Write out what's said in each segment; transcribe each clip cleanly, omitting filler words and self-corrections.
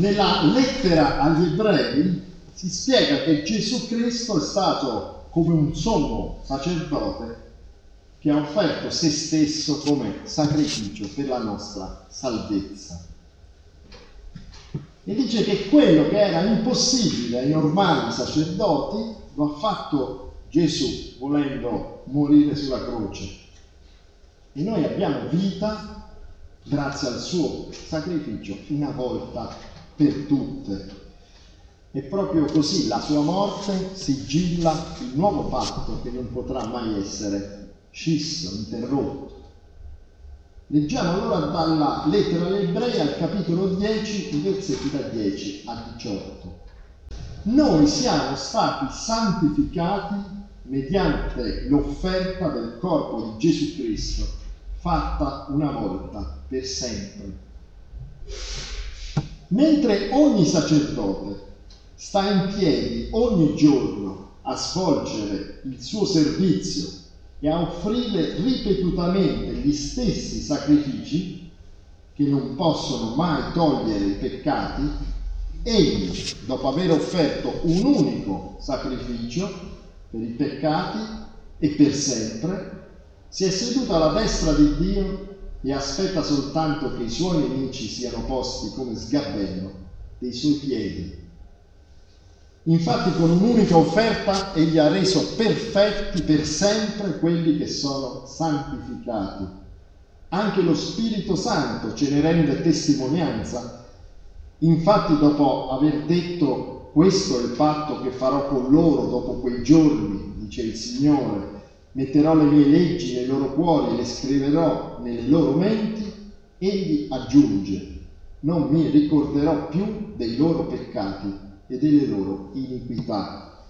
Nella lettera agli Ebrei si spiega che Gesù Cristo è stato come un sommo sacerdote che ha offerto se stesso come sacrificio per la nostra salvezza. E dice che quello che era impossibile ai normali sacerdoti lo ha fatto Gesù volendo morire sulla croce. E noi abbiamo vita grazie al suo sacrificio una volta per tutte. E proprio così la sua morte sigilla il nuovo patto che non potrà mai essere scisso, interrotto. Leggiamo allora dalla lettera agli Ebrei al capitolo 10, i versetti da 10 a 18. Noi siamo stati santificati mediante l'offerta del corpo di Gesù Cristo, fatta una volta per sempre. Mentre ogni sacerdote sta in piedi ogni giorno a svolgere il suo servizio e a offrire ripetutamente gli stessi sacrifici che non possono mai togliere i peccati, egli, dopo aver offerto un unico sacrificio per i peccati e per sempre, si è seduto alla destra di Dio e aspetta soltanto che i suoi nemici siano posti come sgabello dei suoi piedi. Infatti con un'unica offerta egli ha reso perfetti per sempre quelli che sono santificati. Anche lo Spirito Santo ce ne rende testimonianza. Infatti dopo aver detto: questo è il patto che farò con loro dopo quei giorni, dice il Signore, metterò le mie leggi nei loro cuori e le scriverò nelle loro menti, egli aggiunge: non mi ricorderò più dei loro peccati e delle loro iniquità.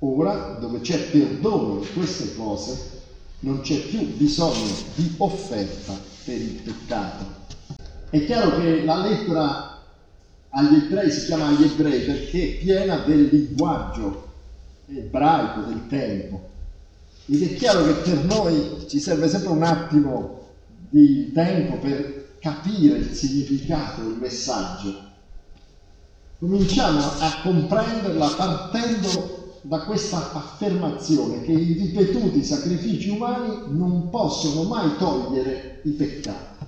Ora, dove c'è perdono di queste cose, non c'è più bisogno di offerta per il peccato. È chiaro che la lettera agli Ebrei si chiama agli Ebrei perché è piena del linguaggio ebraico del tempo, ed è chiaro che per noi ci serve sempre un attimo di tempo per capire il significato del messaggio. Cominciamo a comprenderla partendo da questa affermazione che i ripetuti sacrifici umani non possono mai togliere i peccati.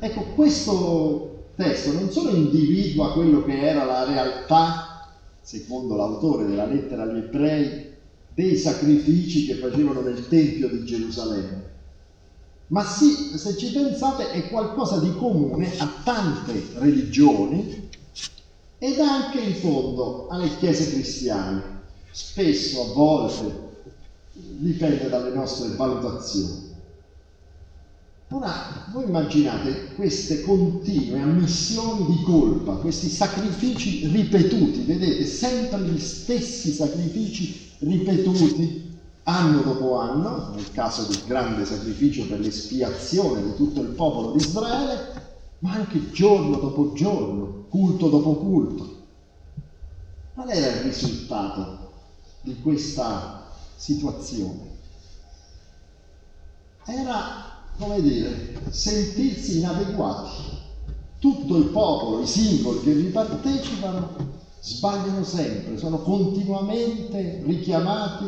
Ecco, questo testo non solo individua quello che era la realtà, secondo l'autore della lettera agli Ebrei, dei sacrifici che facevano nel Tempio di Gerusalemme, ma sì, se ci pensate, è qualcosa di comune a tante religioni ed anche in fondo alle chiese cristiane. Spesso, a volte, dipende dalle nostre valutazioni. Ora, voi immaginate queste continue ammissioni di colpa, questi sacrifici ripetuti, vedete, sempre gli stessi sacrifici ripetuti anno dopo anno, nel caso del grande sacrificio per l'espiazione di tutto il popolo di Israele, ma anche giorno dopo giorno, culto dopo culto. Qual era il risultato di questa situazione? Era, come dire, sentirsi inadeguati. Tutto il popolo, i singoli che vi partecipano, sbagliano sempre, sono continuamente richiamati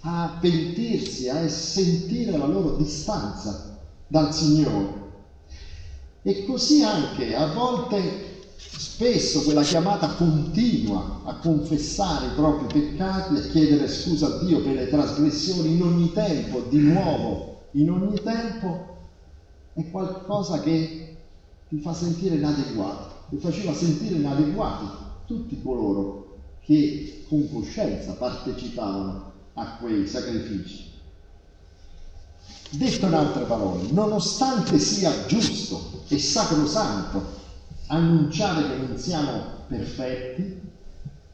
a pentirsi, a sentire la loro distanza dal Signore. E così anche, a volte, spesso, quella chiamata continua a confessare i propri peccati, a chiedere scusa a Dio per le trasgressioni in ogni tempo, di nuovo, in ogni tempo, è qualcosa che ti fa sentire inadeguato, ti faceva sentire inadeguati tutti coloro che con coscienza partecipavano a quei sacrifici. Detto in altre parole, nonostante sia giusto e sacrosanto annunciare che non siamo perfetti,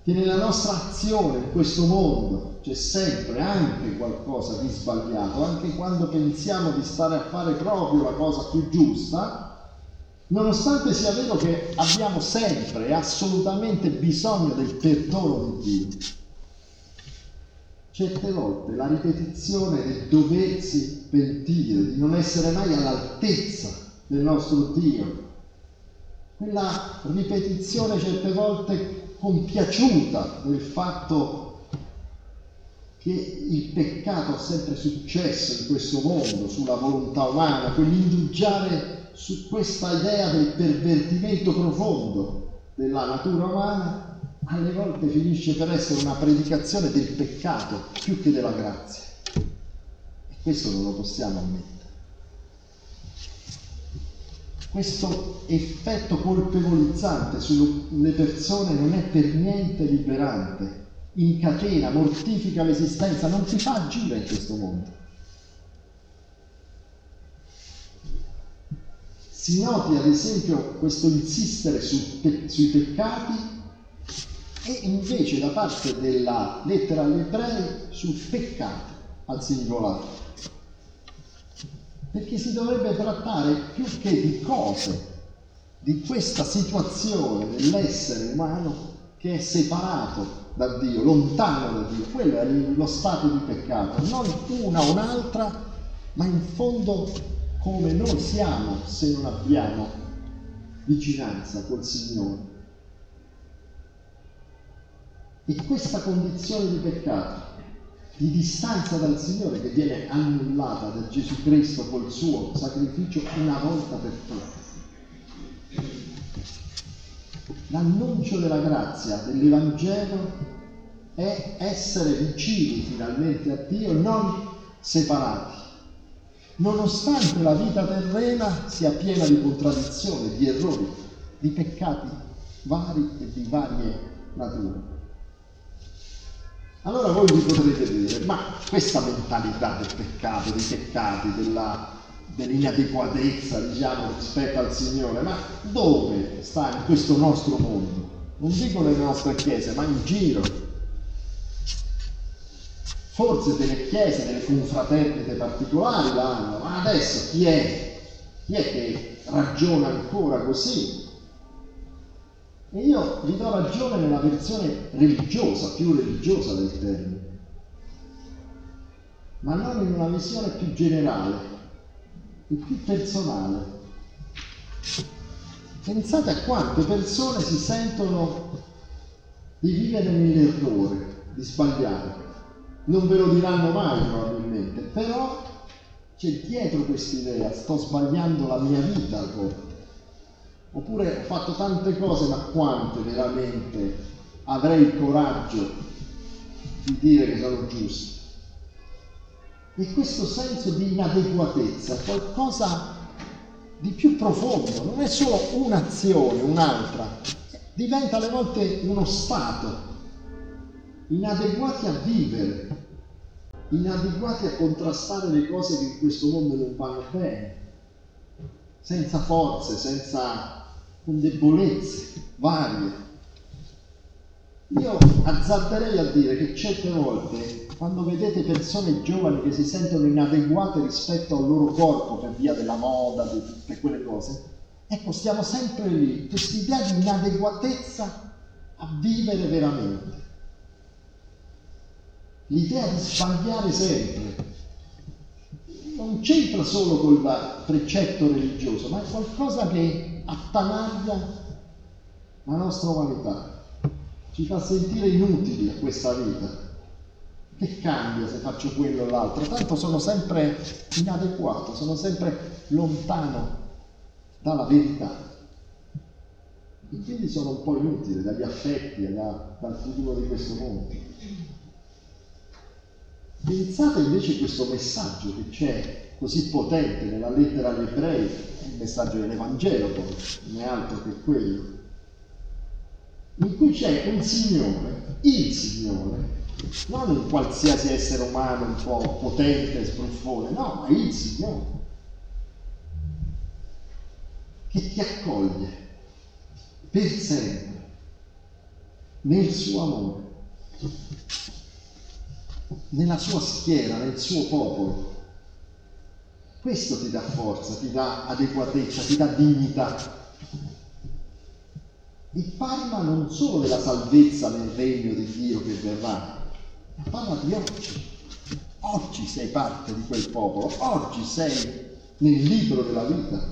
che nella nostra azione in questo mondo c'è sempre anche qualcosa di sbagliato, anche quando pensiamo di stare a fare proprio la cosa più giusta, nonostante sia vero che abbiamo sempre e assolutamente bisogno del perdono di Dio, certe volte la ripetizione del doversi pentire, di non essere mai all'altezza del nostro Dio, quella ripetizione certe volte compiaciuta del fatto che il peccato ha sempre successo in questo mondo, sulla volontà umana, quell'indugiare su questa idea del pervertimento profondo della natura umana, alle volte finisce per essere una predicazione del peccato più che della grazia. E questo non lo possiamo ammettere. Questo effetto colpevolizzante sulle persone non è per niente liberante, incatena, mortifica l'esistenza, non si fa agire in questo mondo. Si noti ad esempio questo insistere sui peccati e invece da parte della lettera agli Ebrei sul peccato al singolare. Perché si dovrebbe trattare più che di cose, di questa situazione dell'essere umano che è separato da Dio, lontano da Dio. Quello è lo stato di peccato, non una o un'altra, ma in fondo come noi siamo se non abbiamo vicinanza col Signore. E questa condizione di peccato, di distanza dal Signore, che viene annullata da Gesù Cristo col suo sacrificio una volta per tutte. L'annuncio della grazia dell'Evangelo è essere vicini finalmente a Dio, non separati, nonostante la vita terrena sia piena di contraddizioni, di errori, di peccati vari e di varie nature. Allora voi vi potrete dire, ma questa mentalità del peccato, dei peccati, dell'inadeguatezza, diciamo, rispetto al Signore, ma dove sta in questo nostro mondo? Non dico nelle nostre chiese, ma in giro. Forse delle chiese, delle confraternite particolari l'hanno, ma adesso chi è? Chi è che ragiona ancora così? E io vi do ragione nella versione religiosa, più religiosa del termine, ma non in una visione più generale e più personale. Pensate a quante persone si sentono di vivere nell'errore, di sbagliare. Non ve lo diranno mai probabilmente, però c'è dietro quest'idea, sto sbagliando la mia vita a volte. Oppure ho fatto tante cose, ma quante veramente avrei il coraggio di dire che sono giusto? E questo senso di inadeguatezza è qualcosa di più profondo, non è solo un'azione, un'altra, diventa alle volte uno stato, inadeguati a vivere, inadeguati a contrastare le cose che in questo mondo non vanno bene. Senza forze, senza debolezze varie. Io azzarderei a dire che certe volte, quando vedete persone giovani che si sentono inadeguate rispetto al loro corpo per via della moda, di tutte quelle cose, ecco, stiamo sempre lì, questa idea di inadeguatezza a vivere veramente. L'idea di sbagliare sempre. Non c'entra solo col precetto religioso, ma è qualcosa che attanaglia la nostra umanità, ci fa sentire inutili a questa vita. Che cambia se faccio quello o l'altro? Tanto sono sempre inadeguato, sono sempre lontano dalla verità. E quindi sono un po' inutile dagli affetti e dal futuro di questo mondo. Pensate invece a questo messaggio che c'è così potente nella lettera agli Ebrei, il messaggio dell'Evangelo, poi, non è altro che quello, in cui c'è un Signore, il Signore, non un qualsiasi essere umano un po' potente, sbruffone, no, ma il Signore, che ti accoglie per sempre nel suo amore, nella sua schiera, nel suo popolo. Questo ti dà forza, ti dà adeguatezza, ti dà dignità. E parla non solo della salvezza nel regno di Dio che verrà, ma parla di oggi. Oggi sei parte di quel popolo, oggi sei nel libro della vita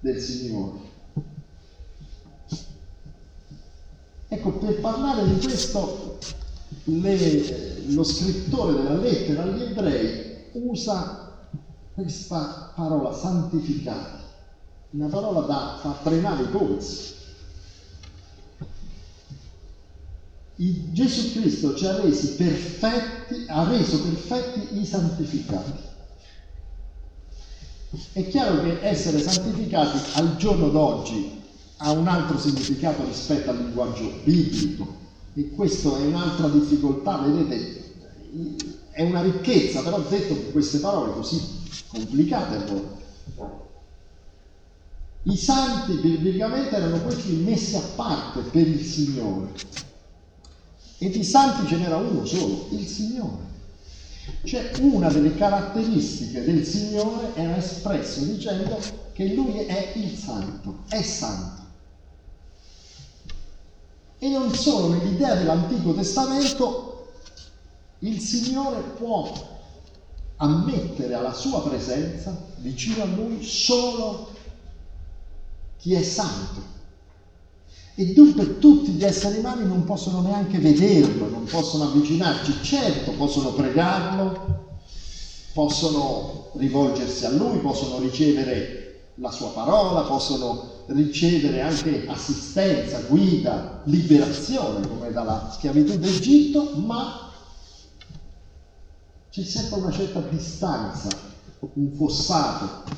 del Signore. Ecco, per parlare di questo, lo scrittore della lettera agli Ebrei usa questa parola santificata, una parola da far frenare i polsi. Gesù Cristo ci ha resi perfetti, ha reso perfetti i santificati. È chiaro che essere santificati al giorno d'oggi ha un altro significato rispetto al linguaggio biblico, e questo è un'altra difficoltà, vedete, è una ricchezza, però detto con queste parole così complicate a volte. I santi biblicamente erano quelli messi a parte per il Signore, e di santi ce n'era uno solo, il Signore. Cioè, una delle caratteristiche del Signore era espresso dicendo che Lui è il Santo, è santo. E non solo, nell'idea dell'Antico Testamento il Signore può ammettere alla sua presenza, vicino a Lui, solo chi è santo. E dunque tutti gli esseri umani non possono neanche vederlo, non possono avvicinarci. Certo, possono pregarlo, possono rivolgersi a Lui, possono ricevere la sua parola, possono ricevere anche assistenza, guida, liberazione, come dalla schiavitù d'Egitto, ma c'è sempre una certa distanza, un fossato,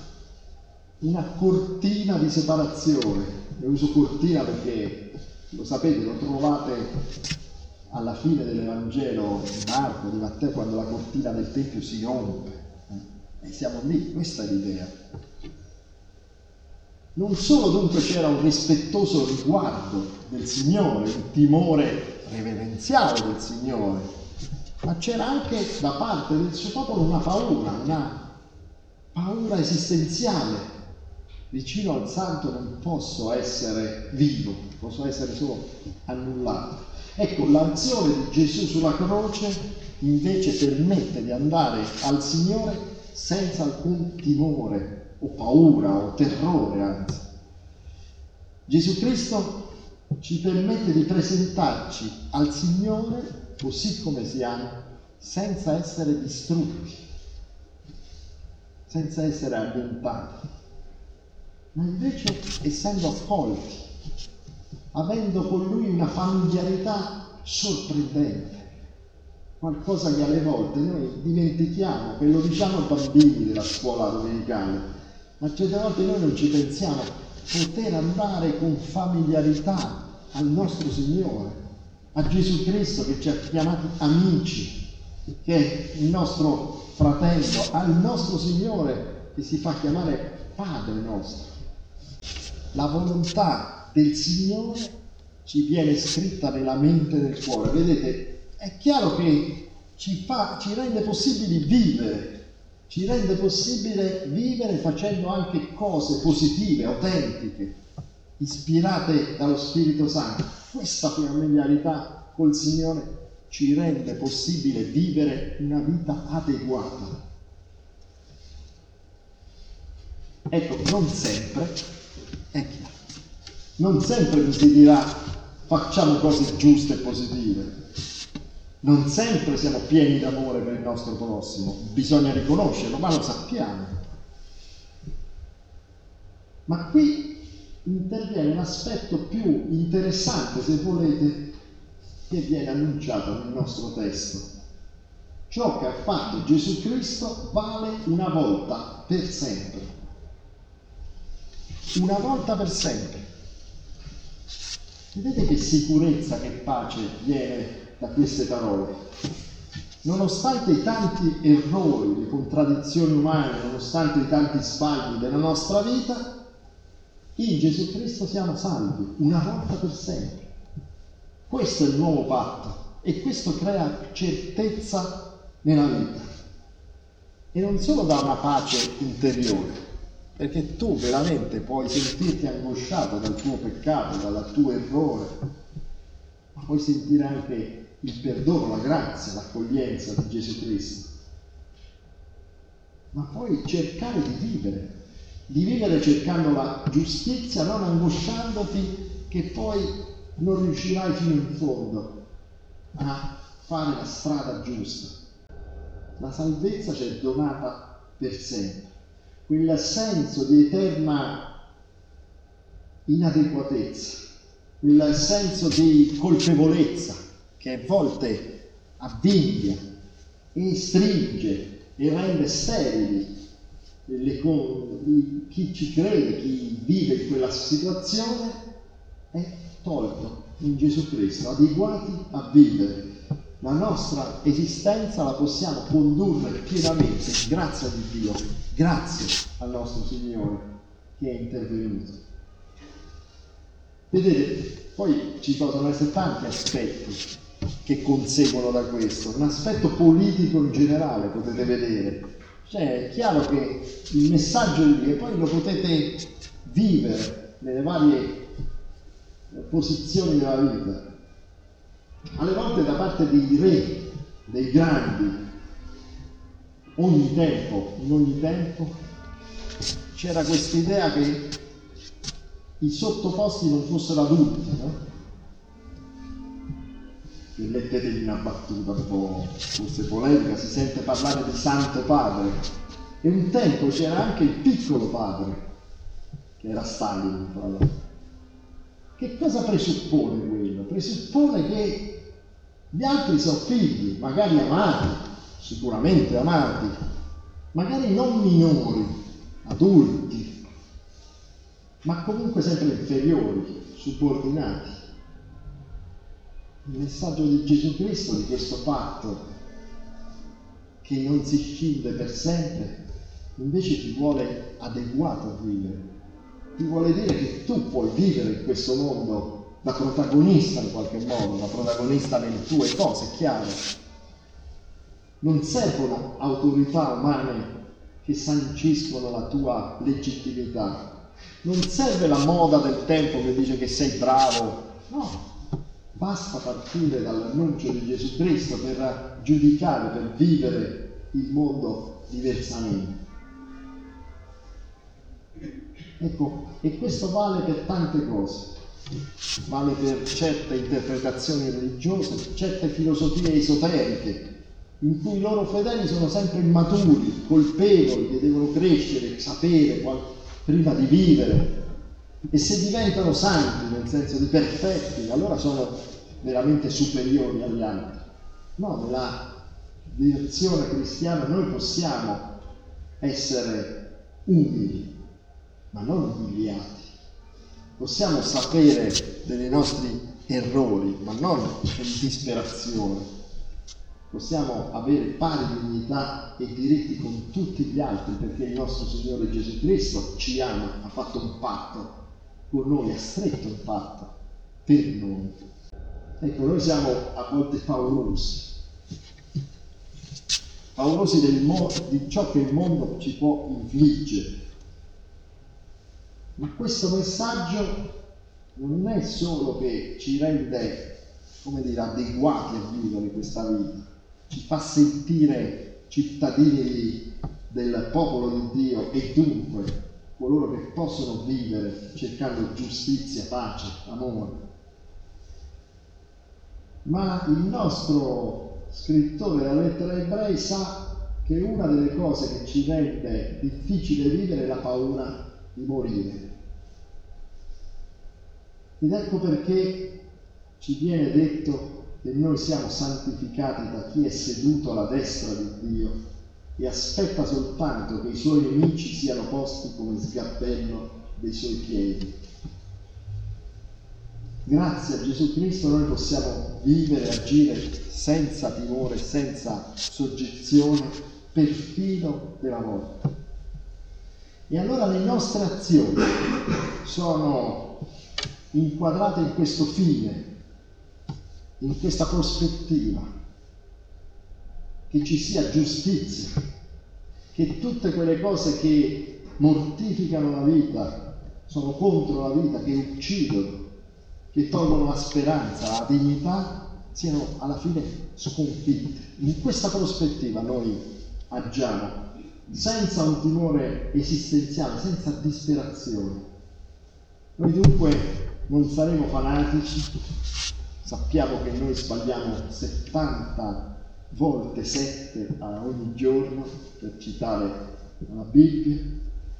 una cortina di separazione. Io uso cortina perché, lo sapete, lo trovate alla fine dell'Evangelo di Marco, di Matteo, quando la cortina del Tempio si rompe. E siamo lì, questa è l'idea. Non solo dunque c'era un rispettoso riguardo del Signore, un timore reverenziale del Signore, ma c'era anche da parte del suo popolo una paura esistenziale. Vicino al santo non posso essere vivo, posso essere solo annullato. Ecco, l'azione di Gesù sulla croce invece permette di andare al Signore senza alcun timore o paura o terrore, anzi. Gesù Cristo ci permette di presentarci al Signore così come siamo, senza essere distrutti, senza essere annientati. Ma invece, essendo accolti, avendo con Lui una familiarità sorprendente, qualcosa che alle volte noi dimentichiamo, che lo diciamo ai bambini della scuola domenicale, ma certe volte noi non ci pensiamo, poter andare con familiarità al nostro Signore, a Gesù Cristo che ci ha chiamati amici, che è il nostro fratello, al nostro Signore che si fa chiamare Padre nostro. La volontà del Signore ci viene scritta nella mente e nel cuore. Vedete, è chiaro che ci rende possibile vivere, facendo anche cose positive, autentiche, ispirate dallo Spirito Santo. Questa familiarità col Signore ci rende possibile vivere una vita adeguata. Ecco, non sempre. Non sempre mi si dirà facciamo cose giuste e positive, non sempre siamo pieni d'amore per il nostro prossimo, bisogna riconoscerlo, ma lo sappiamo. Ma qui interviene un aspetto più interessante, se volete, che viene annunciato nel nostro testo. Ciò che ha fatto Gesù Cristo vale una volta per sempre. Una volta per sempre. Vedete che sicurezza, che pace viene da queste parole. Nonostante i tanti errori, le contraddizioni umane, nonostante i tanti sbagli della nostra vita, in Gesù Cristo siamo salvi, una volta per sempre. Questo è il nuovo patto e questo crea certezza nella vita. E non solo dà una pace interiore, perché tu veramente puoi sentirti angosciato dal tuo peccato, dal tuo errore, ma puoi sentire anche il perdono, la grazia, l'accoglienza di Gesù Cristo. Ma puoi cercare di vivere cercando la giustizia, non angosciandoti che poi non riuscirai fino in fondo a fare la strada giusta. La salvezza ci è donata per sempre. Quel senso di eterna inadeguatezza, quel senso di colpevolezza che a volte avvinghia e stringe e rende sterili chi ci crede, chi vive in quella situazione, è tolto in Gesù Cristo, adeguati a vivere. La nostra esistenza la possiamo condurre pienamente, grazie a Dio, grazie al nostro Signore che è intervenuto. Vedete, poi ci possono essere tanti aspetti che conseguono da questo. Un aspetto politico in generale potete vedere. Cioè, è chiaro che il messaggio di Dio poi lo potete vivere nelle varie posizioni della vita. Alle volte da parte dei re, dei grandi, in ogni tempo, c'era questa idea che i sottoposti non fossero adulti, no? Permettetemi una battuta un po' forse polemica, si sente parlare di Santo Padre, e un tempo c'era anche il piccolo padre, che era Stalin, tra l'altro. Che cosa presuppone quello? Presuppone che gli altri sono figli, magari amati, sicuramente amati, magari non minori, adulti, ma comunque sempre inferiori, subordinati. Il messaggio di Gesù Cristo, di questo patto che non si scinde per sempre, invece ti vuole adeguato a vivere. Ti vuole dire che tu puoi vivere in questo mondo da protagonista in qualche modo, da protagonista nelle tue cose, è chiaro. Non servono autorità umane che sanciscono la tua legittimità. Non serve la moda del tempo che dice che sei bravo. No, basta partire dall'annuncio di Gesù Cristo per giudicare, per vivere il mondo diversamente. Ecco, e questo vale per tante cose. Vale per certe interpretazioni religiose, certe filosofie esoteriche, in cui i loro fedeli sono sempre immaturi, colpevoli, che devono crescere, sapere prima di vivere. E se diventano santi, nel senso di perfetti, allora sono veramente superiori agli altri. No, nella direzione cristiana noi possiamo essere umili, ma non umiliati. Possiamo sapere dei nostri errori, ma non in disperazione. Possiamo avere pari dignità e diritti con tutti gli altri, perché il nostro Signore Gesù Cristo ci ama, ha fatto un patto con noi, ha stretto un patto per noi. Ecco, noi siamo a volte paurosi di ciò che il mondo ci può infliggere. Ma questo messaggio non è solo che ci rende, come dire, adeguati a vivere questa vita, ci fa sentire cittadini del popolo di Dio e dunque coloro che possono vivere cercando giustizia, pace, amore. Ma il nostro scrittore della lettera ai Ebrei sa che una delle cose che ci rende difficile vivere è la paura di morire. Ed ecco perché ci viene detto che noi siamo santificati da chi è seduto alla destra di Dio e aspetta soltanto che i suoi nemici siano posti come sgabello dei suoi piedi. Grazie a Gesù Cristo noi possiamo vivere e agire senza timore, senza soggezione, perfino della morte. E allora le nostre azioni sono inquadrate in questo fine, in questa prospettiva, che ci sia giustizia, che tutte quelle cose che mortificano la vita, sono contro la vita, che uccidono, che tolgono la speranza, la dignità, siano alla fine sconfitte. In questa prospettiva noi agiamo, senza un timore esistenziale, senza disperazione. Noi dunque non saremo fanatici, sappiamo che noi sbagliamo 70 volte 7 a ogni giorno, per citare la Bibbia,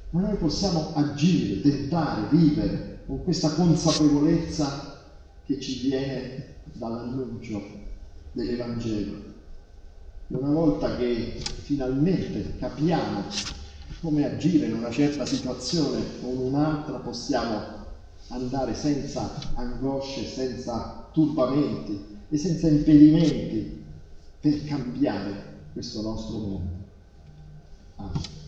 ma noi possiamo agire, tentare, vivere con questa consapevolezza che ci viene dall'annuncio dell'Evangelo. Una volta che finalmente capiamo come agire in una certa situazione o in un'altra, possiamo andare senza angosce, senza turbamenti e senza impedimenti per cambiare questo nostro mondo. Amen.